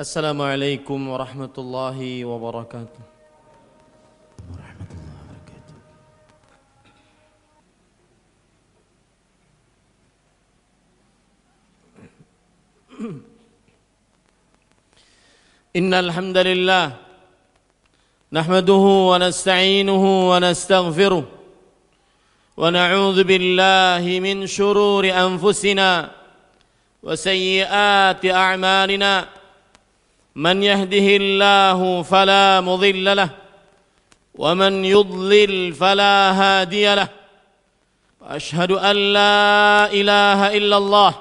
Assalamualaikum warahmatullahi wabarakatuh. Warahmatullahi wabarakatuh. Innal hamdalillah nahmaduhu wa nasta'inuhu wa nastaghfiruh wa na'udzu billahi min shururi anfusina wa sayyiati a'malina. من يهده الله فلا مضل له ومن يضلل فلا هادي له وأشهد أن لا إله إلا الله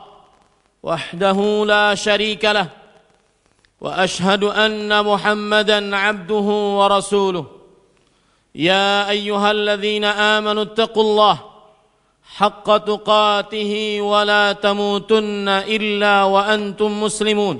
وحده لا شريك له وأشهد أن محمدا عبده ورسوله يا أيها الذين آمنوا اتقوا الله حق تقاته ولا تموتن إلا وأنتم مسلمون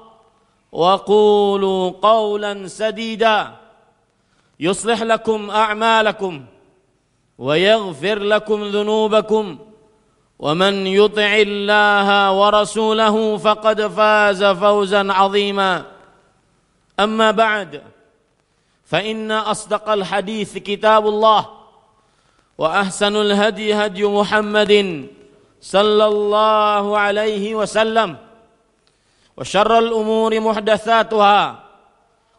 وقولوا قولا سديدا يصلح لكم أعمالكم ويغفر لكم ذنوبكم ومن يطع الله ورسوله فقد فاز فوزا عظيما أما بعد فإن أصدق الحديث كتاب الله وأحسن الهدي هدي محمد صلى الله عليه وسلم وشر الأمور محدثاتها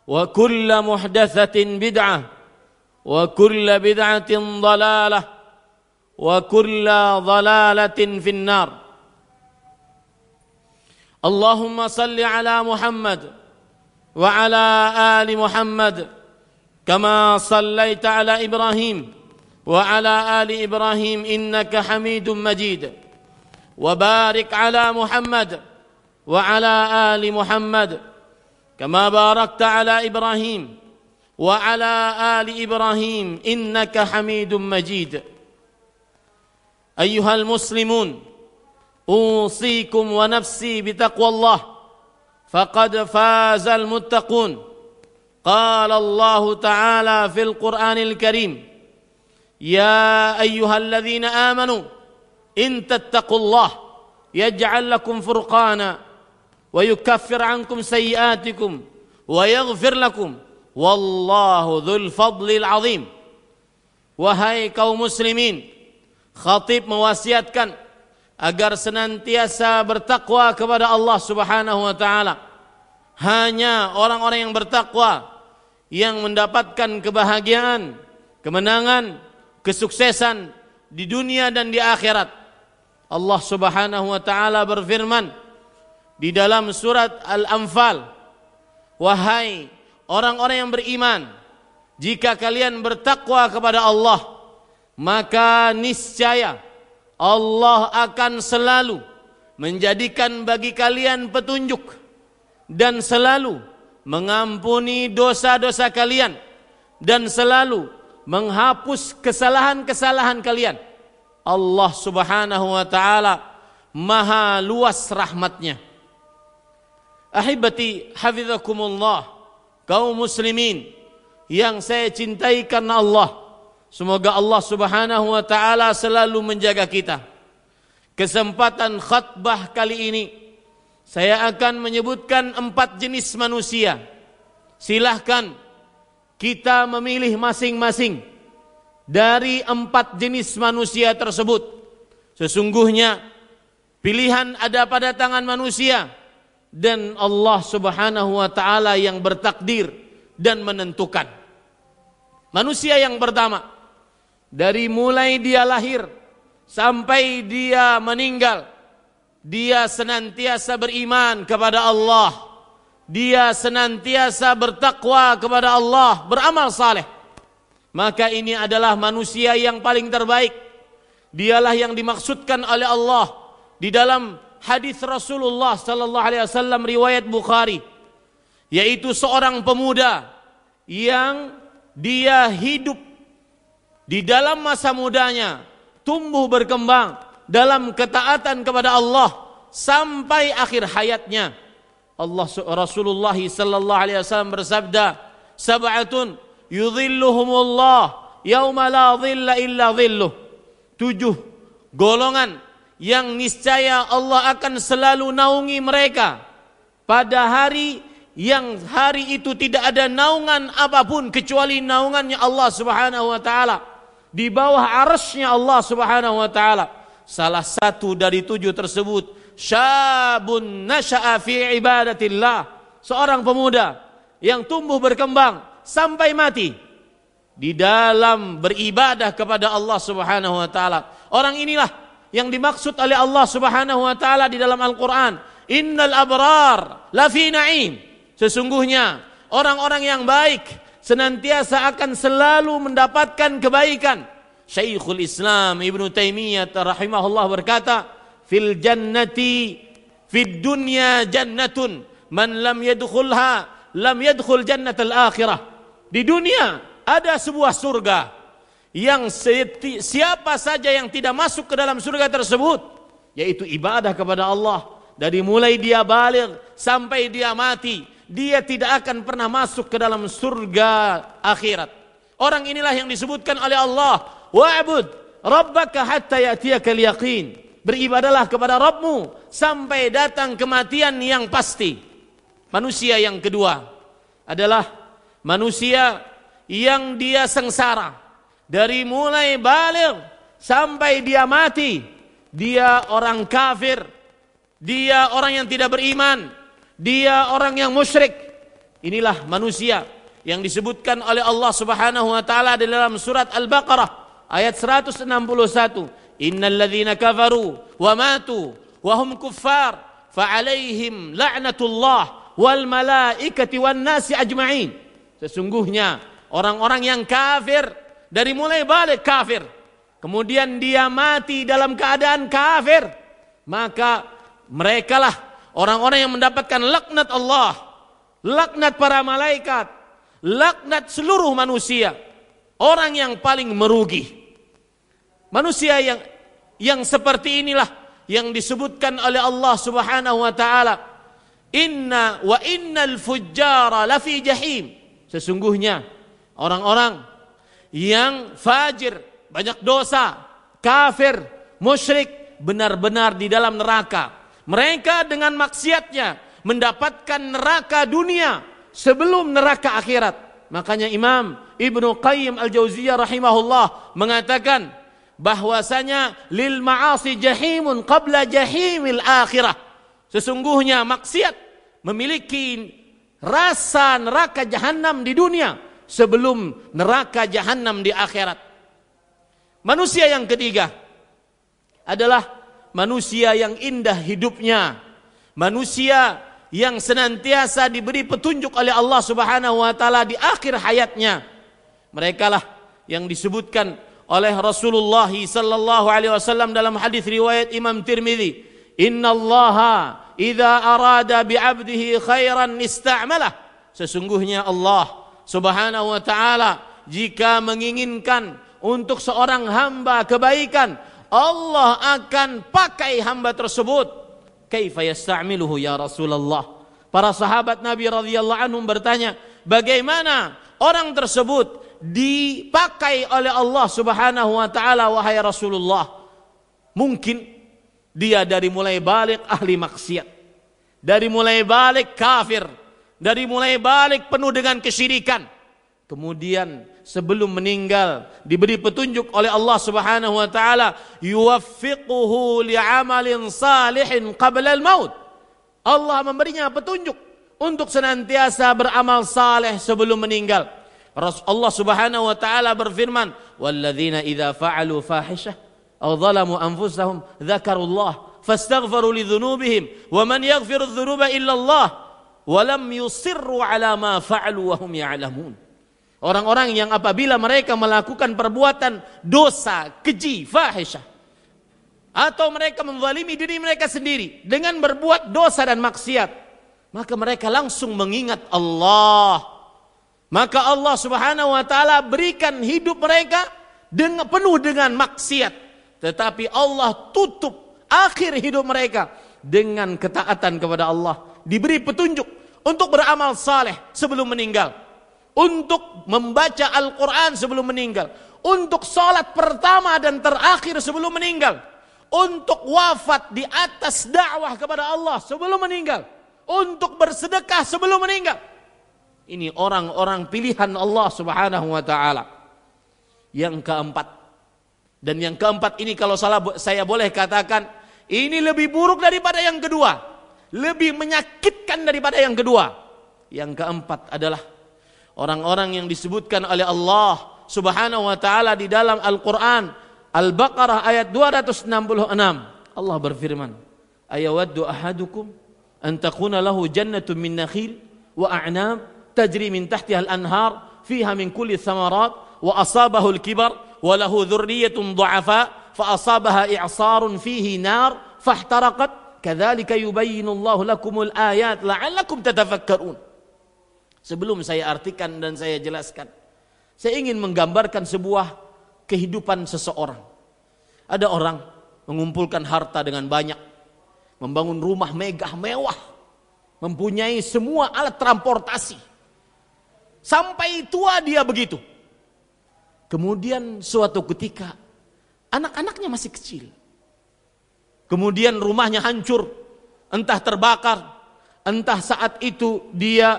وكل محدثة بدعة وكل بدعة ضلالة وكل ضلالة في النار اللهم صل على محمد وعلى آل محمد كما صليت على إبراهيم وعلى آل إبراهيم إنك حميد مجيد وبارك على محمد وعلى آل محمد كما باركت على إبراهيم وعلى آل إبراهيم إنك حميد مجيد أيها المسلمون أوصيكم ونفسي بتقوى الله فقد فاز المتقون قال الله تعالى في القرآن الكريم يا أيها الذين آمنوا إن تتقوا الله يجعل لكم فرقانا ويكفر عنكم سيئاتكم ويغفir lakum wallahu dzul fadlil azim. Wahai kaum muslimin, khatib mewasiatkan agar senantiasa bertakwa kepada Allah Subhanahu wa taala. Hanya orang-orang yang bertakwa yang mendapatkan kebahagiaan, kemenangan, kesuksesan di dunia dan di akhirat. Allah Subhanahu wa taala berfirman di dalam surat Al-Anfal, wahai orang-orang yang beriman, jika kalian bertakwa kepada Allah, maka niscaya Allah akan selalu menjadikan bagi kalian petunjuk dan selalu mengampuni dosa-dosa kalian dan selalu menghapus kesalahan-kesalahan kalian. Allah Subhanahu wa taala maha luas rahmatnya. Ahibati hafizakumullah, kaum muslimin yang saya cintai karena Allah. Semoga Allah Subhanahu wa taala selalu menjaga kita. Kesempatan khutbah kali ini saya akan menyebutkan 4 jenis manusia. Silahkan kita memilih masing-masing dari 4 jenis manusia tersebut. Sesungguhnya pilihan ada pada tangan manusia, dan Allah Subhanahu wa taala yang bertakdir dan menentukan. Manusia yang pertama, dari mulai dia lahir sampai dia meninggal, dia senantiasa beriman kepada Allah, dia senantiasa bertakwa kepada Allah, beramal saleh. Maka ini adalah manusia yang paling terbaik. Dialah yang dimaksudkan oleh Allah di dalam hadis Rasulullah sallallahu alaihi wasallam riwayat Bukhari, yaitu seorang pemuda yang dia hidup di dalam masa mudanya, tumbuh berkembang dalam ketaatan kepada Allah sampai akhir hayatnya. Allah Rasulullah sallallahu alaihi wasallam bersabda, "Sab'atun yudhilluhumullah yauma la dhilla illa dhilluh." 7 golongan yang niscaya Allah akan selalu naungi mereka pada hari yang hari itu tidak ada naungan apapun kecuali naungannya Allah Subhanahu wa taala, di bawah arasy-Nya Allah Subhanahu wa taala. Salah satu dari 7 tersebut, syabun nasha'a fi ibadatillah, seorang pemuda yang tumbuh berkembang sampai mati di dalam beribadah kepada Allah Subhanahu wa taala. Orang inilah yang dimaksud oleh Allah Subhanahu wa taala di dalam Al-Qur'an, "Innal abrar lafi na'im." Sesungguhnya orang-orang yang baik senantiasa akan selalu mendapatkan kebaikan. Syekhul Islam Ibnu Taimiyah rahimahullah berkata, "Fil jannati fid dunya jannatun, man lam yadkhulha lam yadkhul jannatal akhirah." Di dunia ada sebuah surga yang siapa saja yang tidak masuk ke dalam surga tersebut, yaitu ibadah kepada Allah, dari mulai dia baligh sampai dia mati, dia tidak akan pernah masuk ke dalam surga akhirat. Orang inilah yang disebutkan oleh Allah, "Wa'bud rabbaka hatta ya'tiyakal yaqin." Beribadahlah kepada Rabbmu sampai datang kematian yang pasti. Manusia yang kedua adalah manusia yang dia sengsara dari mulai baligh sampai dia mati. Dia orang kafir, dia orang yang tidak beriman, dia orang yang musyrik. Inilah manusia yang disebutkan oleh Allah Subhanahu wa taala di dalam surat Al-Baqarah ayat 161, "Innal ladzina kafaru wa matu wa hum kuffar fa alaihim la'natullah wal malaikati wan nasi ajma'in." Sesungguhnya orang-orang yang kafir, dari mulai balik kafir, kemudian dia mati dalam keadaan kafir, maka merekalah orang-orang yang mendapatkan laknat Allah, laknat para malaikat, laknat seluruh manusia. Orang yang paling merugi. Manusia yang seperti inilah yang disebutkan oleh Allah Subhanahu wa taala, "Inna wa innal fujjara lafi jahim." Sesungguhnya orang-orang yang fajir, banyak dosa, kafir, musyrik, benar-benar di dalam neraka. Mereka dengan maksiatnya mendapatkan neraka dunia sebelum neraka akhirat. Makanya Imam Ibnu Qayyim Al-Jauziyah rahimahullah mengatakan bahwasanya lil ma'asi jahimun qabla jahimil akhirah. Sesungguhnya maksiat memiliki rasa neraka jahanam di dunia sebelum neraka jahanam di akhirat. Manusia yang ketiga adalah manusia yang indah hidupnya, manusia yang senantiasa diberi petunjuk oleh Allah Subhanahu wa taala di akhir hayatnya. Merekalah yang disebutkan oleh Rasulullah sallallahu alaihi wasallam dalam hadis riwayat Imam Tirmidzi, "Innallaha idza arada bi 'abdihi khairan ista'malah." Sesungguhnya Allah Subhanahu wa ta'ala jika menginginkan untuk seorang hamba kebaikan, Allah akan pakai hamba tersebut. "Kaifa yasta'miluhu ya Rasulullah?" Para sahabat Nabi radhiyallahu anhum bertanya, "Bagaimana orang tersebut dipakai oleh Allah Subhanahu wa ta'ala wahai Rasulullah?" Mungkin dia dari mulai balik ahli maksiat, dari mulai balik kafir, dari mulai balik penuh dengan kesyirikan, kemudian sebelum meninggal diberi petunjuk oleh Allah Subhanahu wa taala, "Yuwaffiquhu li'amalin salihin qabla al-maut." Allah memberinya petunjuk untuk senantiasa beramal saleh sebelum meninggal. Allah Subhanahu wa taala berfirman, "Walladzina idza fa'alu fahishah aw zalamu anfusahum dzakarullah fastaghfiru lidzunubihim wa man yaghfiru adz-dzunuba illa Allah." Orang-orang yang apabila mereka melakukan perbuatan dosa, keji, fahisyah, atau mereka menzalimi diri mereka sendiri dengan berbuat dosa dan maksiat, maka mereka langsung mengingat Allah. Maka Allah Subhanahu wa taala berikan hidup mereka dengan penuh dengan maksiat, tetapi Allah tutup akhir hidup mereka dengan ketaatan kepada Allah, diberi petunjuk untuk beramal saleh sebelum meninggal, untuk membaca Al-Qur'an sebelum meninggal, untuk salat pertama dan terakhir sebelum meninggal, untuk wafat di atas dakwah kepada Allah sebelum meninggal, untuk bersedekah sebelum meninggal. Ini orang-orang pilihan Allah Subhanahu wa taala. Yang keempat. Dan yang keempat ini kalau salah saya boleh katakan, ini lebih buruk daripada yang kedua, lebih menyakitkan daripada yang kedua. Yang keempat adalah orang-orang yang disebutkan oleh Allah Subhanahu wa taala di dalam Al-Qur'an, Al-Baqarah ayat 266. Allah berfirman, "Ayawaddu ahadukum an takuna lahu jannatun min nakhil wa a'nab تجري من تحتها الأنهار فيها من كل الثمرات وأصابه الكبر وله ذرية ضعفاء فأصابها إعصار فيه نار فاحترقت كذلك يبين الله لكم الآيات لعلكم تتفكرون." Sebelum saya artikan dan saya jelaskan, saya ingin menggambarkan sebuah kehidupan seseorang. Ada orang mengumpulkan harta dengan banyak, membangun rumah megah mewah, mempunyai semua alat transportasi, sampai tua dia begitu. Kemudian suatu ketika anak-anaknya masih kecil. Kemudian rumahnya hancur, entah terbakar, entah saat itu dia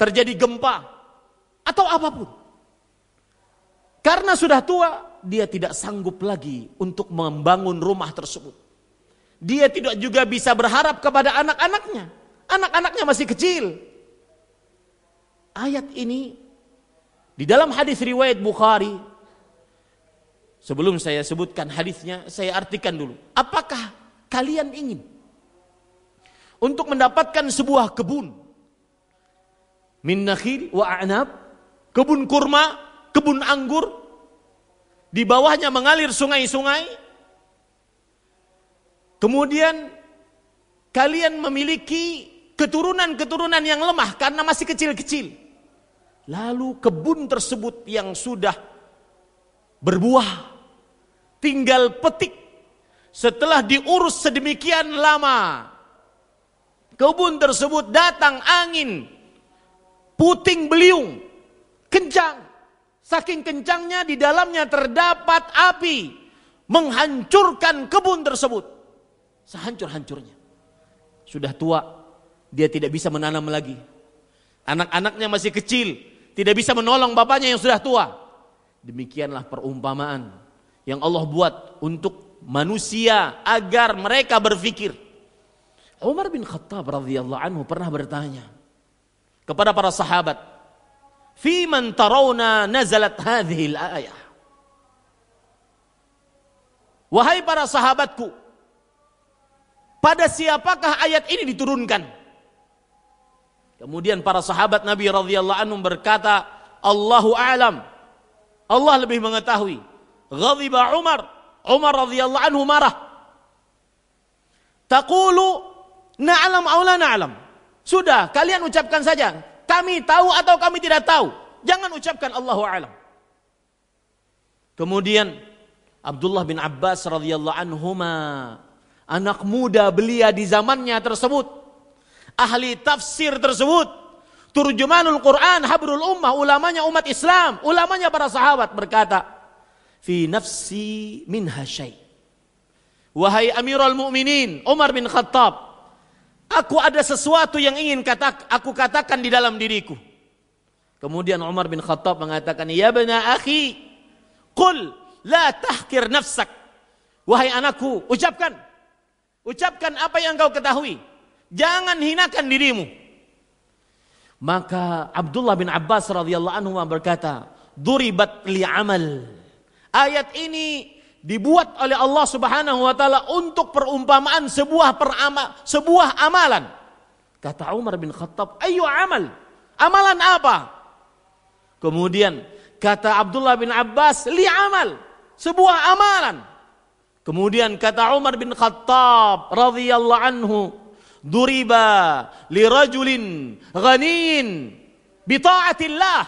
terjadi gempa atau apapun. Karena sudah tua, dia tidak sanggup lagi untuk membangun rumah tersebut. Dia tidak juga bisa berharap kepada anak-anaknya. Anak-anaknya masih kecil. Ayat ini di dalam hadis riwayat Bukhari. Sebelum saya sebutkan hadisnya, saya artikan dulu. Apakah kalian ingin untuk mendapatkan sebuah kebun min nakhil wa a'nab, kebun kurma, kebun anggur, di bawahnya mengalir sungai-sungai, kemudian kalian memiliki keturunan-keturunan yang lemah karena masih kecil-kecil. Lalu kebun tersebut yang sudah berbuah tinggal petik. Setelah diurus sedemikian lama, kebun tersebut datang angin puting beliung kencang. Saking kencangnya di dalamnya terdapat api, menghancurkan kebun tersebut sehancur-hancurnya. Sudah tua, dia tidak bisa menanam lagi. Anak-anaknya masih kecil, tidak bisa menolong bapaknya yang sudah tua. Demikianlah perumpamaan yang Allah buat untuk manusia agar mereka berpikir. Umar bin Khattab radhiyallahu anhu pernah bertanya kepada para sahabat, "Fi man tarawna nazalat hadhil ayah." Wahai para sahabatku, pada siapakah ayat ini diturunkan? Kemudian para sahabat Nabi radhiyallahu anhum berkata, Allahu a'lam, Allah lebih mengetahui. Ghadiba Umar radhiyallahu anhu marah. Taqulu na'lam aw la na'lam. Sudah, kalian ucapkan saja, kami tahu atau kami tidak tahu. Jangan ucapkan Allahu a'lam. Kemudian Abdullah bin Abbas radhiyallahu anhuma, anak muda belia di zamannya tersebut, ahli tafsir tersebut, turjumanul Quran, habrul ummah, ulamanya umat Islam, ulamanya para sahabat, berkata, "Fi nafsi min hasyai." Wahai Amirul Mukminin Umar bin Khattab, aku ada sesuatu yang ingin aku katakan di dalam diriku. Kemudian Umar bin Khattab mengatakan, "Ya bana akhi, qul la tahkir nafsak." Wahai anakku, ucapkan apa yang kau ketahui. Jangan hinakan dirimu. Maka Abdullah bin Abbas radhiyallahu anhu berkata, "Duribat li amal." Ayat ini dibuat oleh Allah Subhanahu wa taala untuk perumpamaan sebuah amalan. Kata Umar bin Khattab, "Ayu amal?" Amalan apa? Kemudian kata Abdullah bin Abbas, "Li amal." Sebuah amalan. Kemudian kata Umar bin Khattab radhiyallahu anhu, duriba lirajulin ghaniin bita'atillah.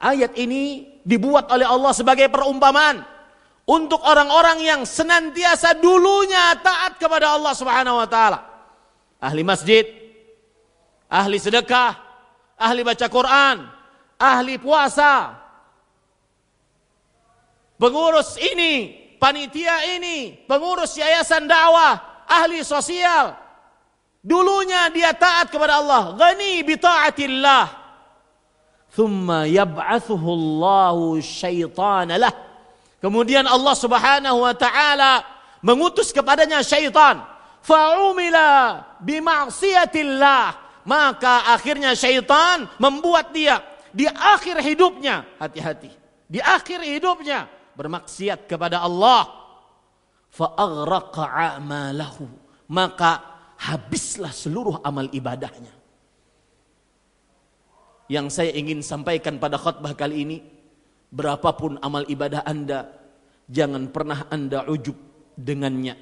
Ayat ini dibuat oleh Allah sebagai perumpamaan untuk orang-orang yang senantiasa dulunya taat kepada Allah Subhanahu wa taala. Ahli masjid, ahli sedekah, ahli baca Quran, ahli puasa, pengurus ini, panitia ini, pengurus yayasan dakwah, ahli sosial. Dulunya dia taat kepada Allah, ghani bi ta'atillah. Thumma yab'athuhu Allahu syaitana lah. Kemudian Allah Subhanahu wa taala mengutus kepadanya syaitan. Fa'umila bi ma'siyatillah. Maka akhirnya syaitan membuat dia di akhir hidupnya, hati-hati, di akhir hidupnya bermaksiat kepada Allah. Fa'aghraqa 'amalahu. Maka habislah seluruh amal ibadahnya. Yang saya ingin sampaikan pada khutbah kali ini, berapapun amal ibadah Anda, jangan pernah Anda ujub dengannya,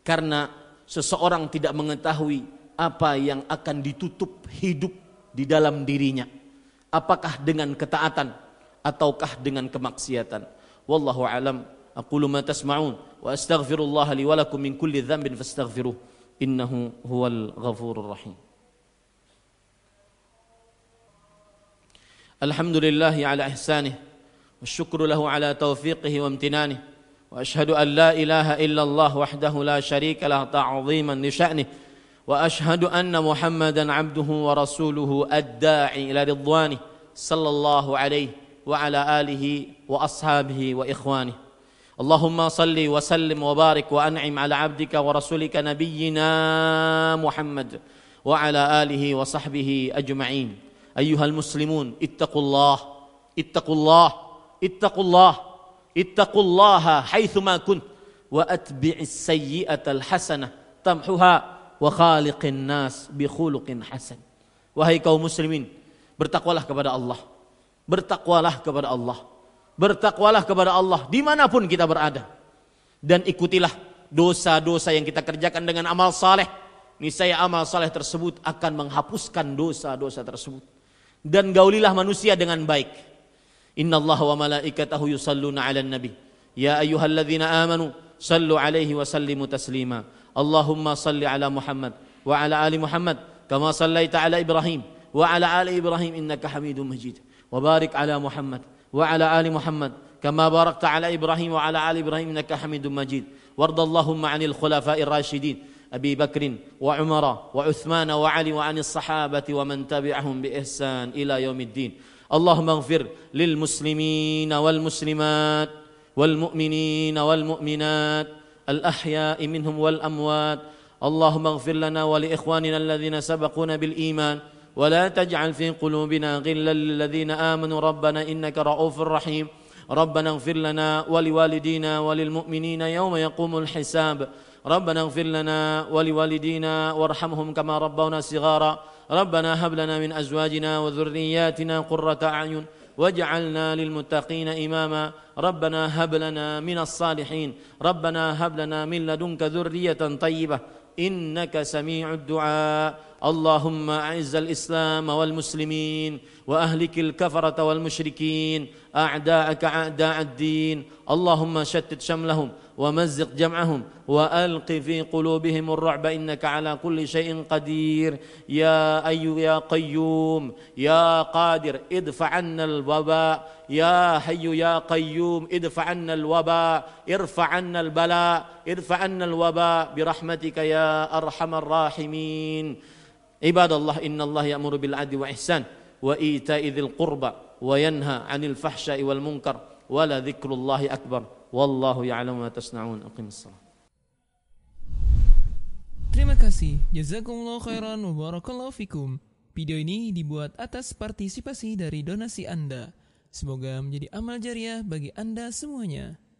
karena seseorang tidak mengetahui apa yang akan ditutup hidup di dalam dirinya, apakah dengan ketaatan ataukah dengan kemaksiatan. Wallahu alam. Aqulu ma tasma'un wa astaghfirullah li wa lakum min kulli dhanbin fastaghfiruh. Innahu huwal ghafurur rahim. Alhamdulillahi ala ihsanih, wa syukru lahu ala taufiqihi wa amtinanih, wa ashhadu an la ilaha illallah wahdahu la syarika lah ta'ziman li sya'nih, wa ashhadu anna muhammadan abduhu wa rasuluhu ad-da'i ila ridwanih sallallahu alaihi wa ala alihi wa ashabihi wa ikhwanih. Allahumma salli wa sallim wa barik wa an'im ala abdika wa rasulika nabiyyina Muhammad wa ala alihi wa sahbihi ajma'in. Ayyuhal muslimun, ittaqullah, ittaqullah, ittaqullah, ittaqullaha haitsuma kunt wa atbi'is sayyi'atal hasanah tamhuha wa khaliqin nas bi khuluqin hasan. Wahai kaum muslimin, bertakwalah kepada Allah, bertakwalah kepada Allah, bertakwalah kepada Allah dimanapun kita berada, dan ikutilah dosa-dosa yang kita kerjakan dengan amal saleh. Niscaya amal saleh tersebut akan menghapuskan dosa-dosa tersebut. Dan gaulilah manusia dengan baik. Innallaha wa malaikatahu yusalluna 'alan nabi, ya ayyuhalladzina amanu sallu 'alaihi wa sallimu taslima. Allahumma salli 'ala Muhammad wa 'ala ali Muhammad kama sallaita 'ala Ibrahim wa 'ala ali Ibrahim innaka Hamidum Majid. Wa barik 'ala Muhammad وعلى آل محمد كما باركت على إبراهيم وعلى آل إبراهيم إنك حميد مجيد. وارض اللهم عن الخلفاء الراشدين أبي بكر وعمر وعثمان وعلي وعن الصحابة ومن تبعهم بإحسان إلى يوم الدين. اللهم اغفر للمسلمين والمسلمات والمؤمنين والمؤمنات الأحياء منهم والأموات. اللهم اغفر لنا ولإخواننا الذين سبقونا بالإيمان ولا تجعل في قلوبنا غلا للذين آمنوا ربنا إنك رؤوف رحيم. ربنا اغفر لنا ولوالدينا وللمؤمنين يوم يقوم الحساب. ربنا اغفر لنا ولوالدينا وارحمهم كما ربونا صغارا. ربنا هب لنا من أزواجنا وذرياتنا قرة أعين واجعلنا للمتقين إماما. ربنا هب لنا من الصالحين. ربنا هب لنا من لدنك ذرية طيبة إنك سميع الدعاء. اللهم أعز الإسلام والمسلمين وأهلك الكفرة والمشركين أعداءك أعداء الدين. اللهم شتت شملهم ومزق جمعهم وألق في قلوبهم الرعب إنك على كل شيء قدير. يا أيها يا قيوم يا قادر ادفع عنا الوباء. يا حي يا قيوم ادفع عنا الوباء، ارفع عنا البلاء، ارفع عنا الوباء برحمتك يا أرحم الراحمين. عباد الله، إن الله يأمر بالعدل والإحسان وإيتاء ذي القربى وينهى عن الفحشاء والمنكر ولذكر الله أكبر والله يعلم ما تصنعون. أقم الصلاة. Terima kasih. Jazakumullahu khairan wa barakallahu fikum. Video ini dibuat atas partisipasi dari donasi Anda. Semoga menjadi amal jariah bagi Anda semuanya.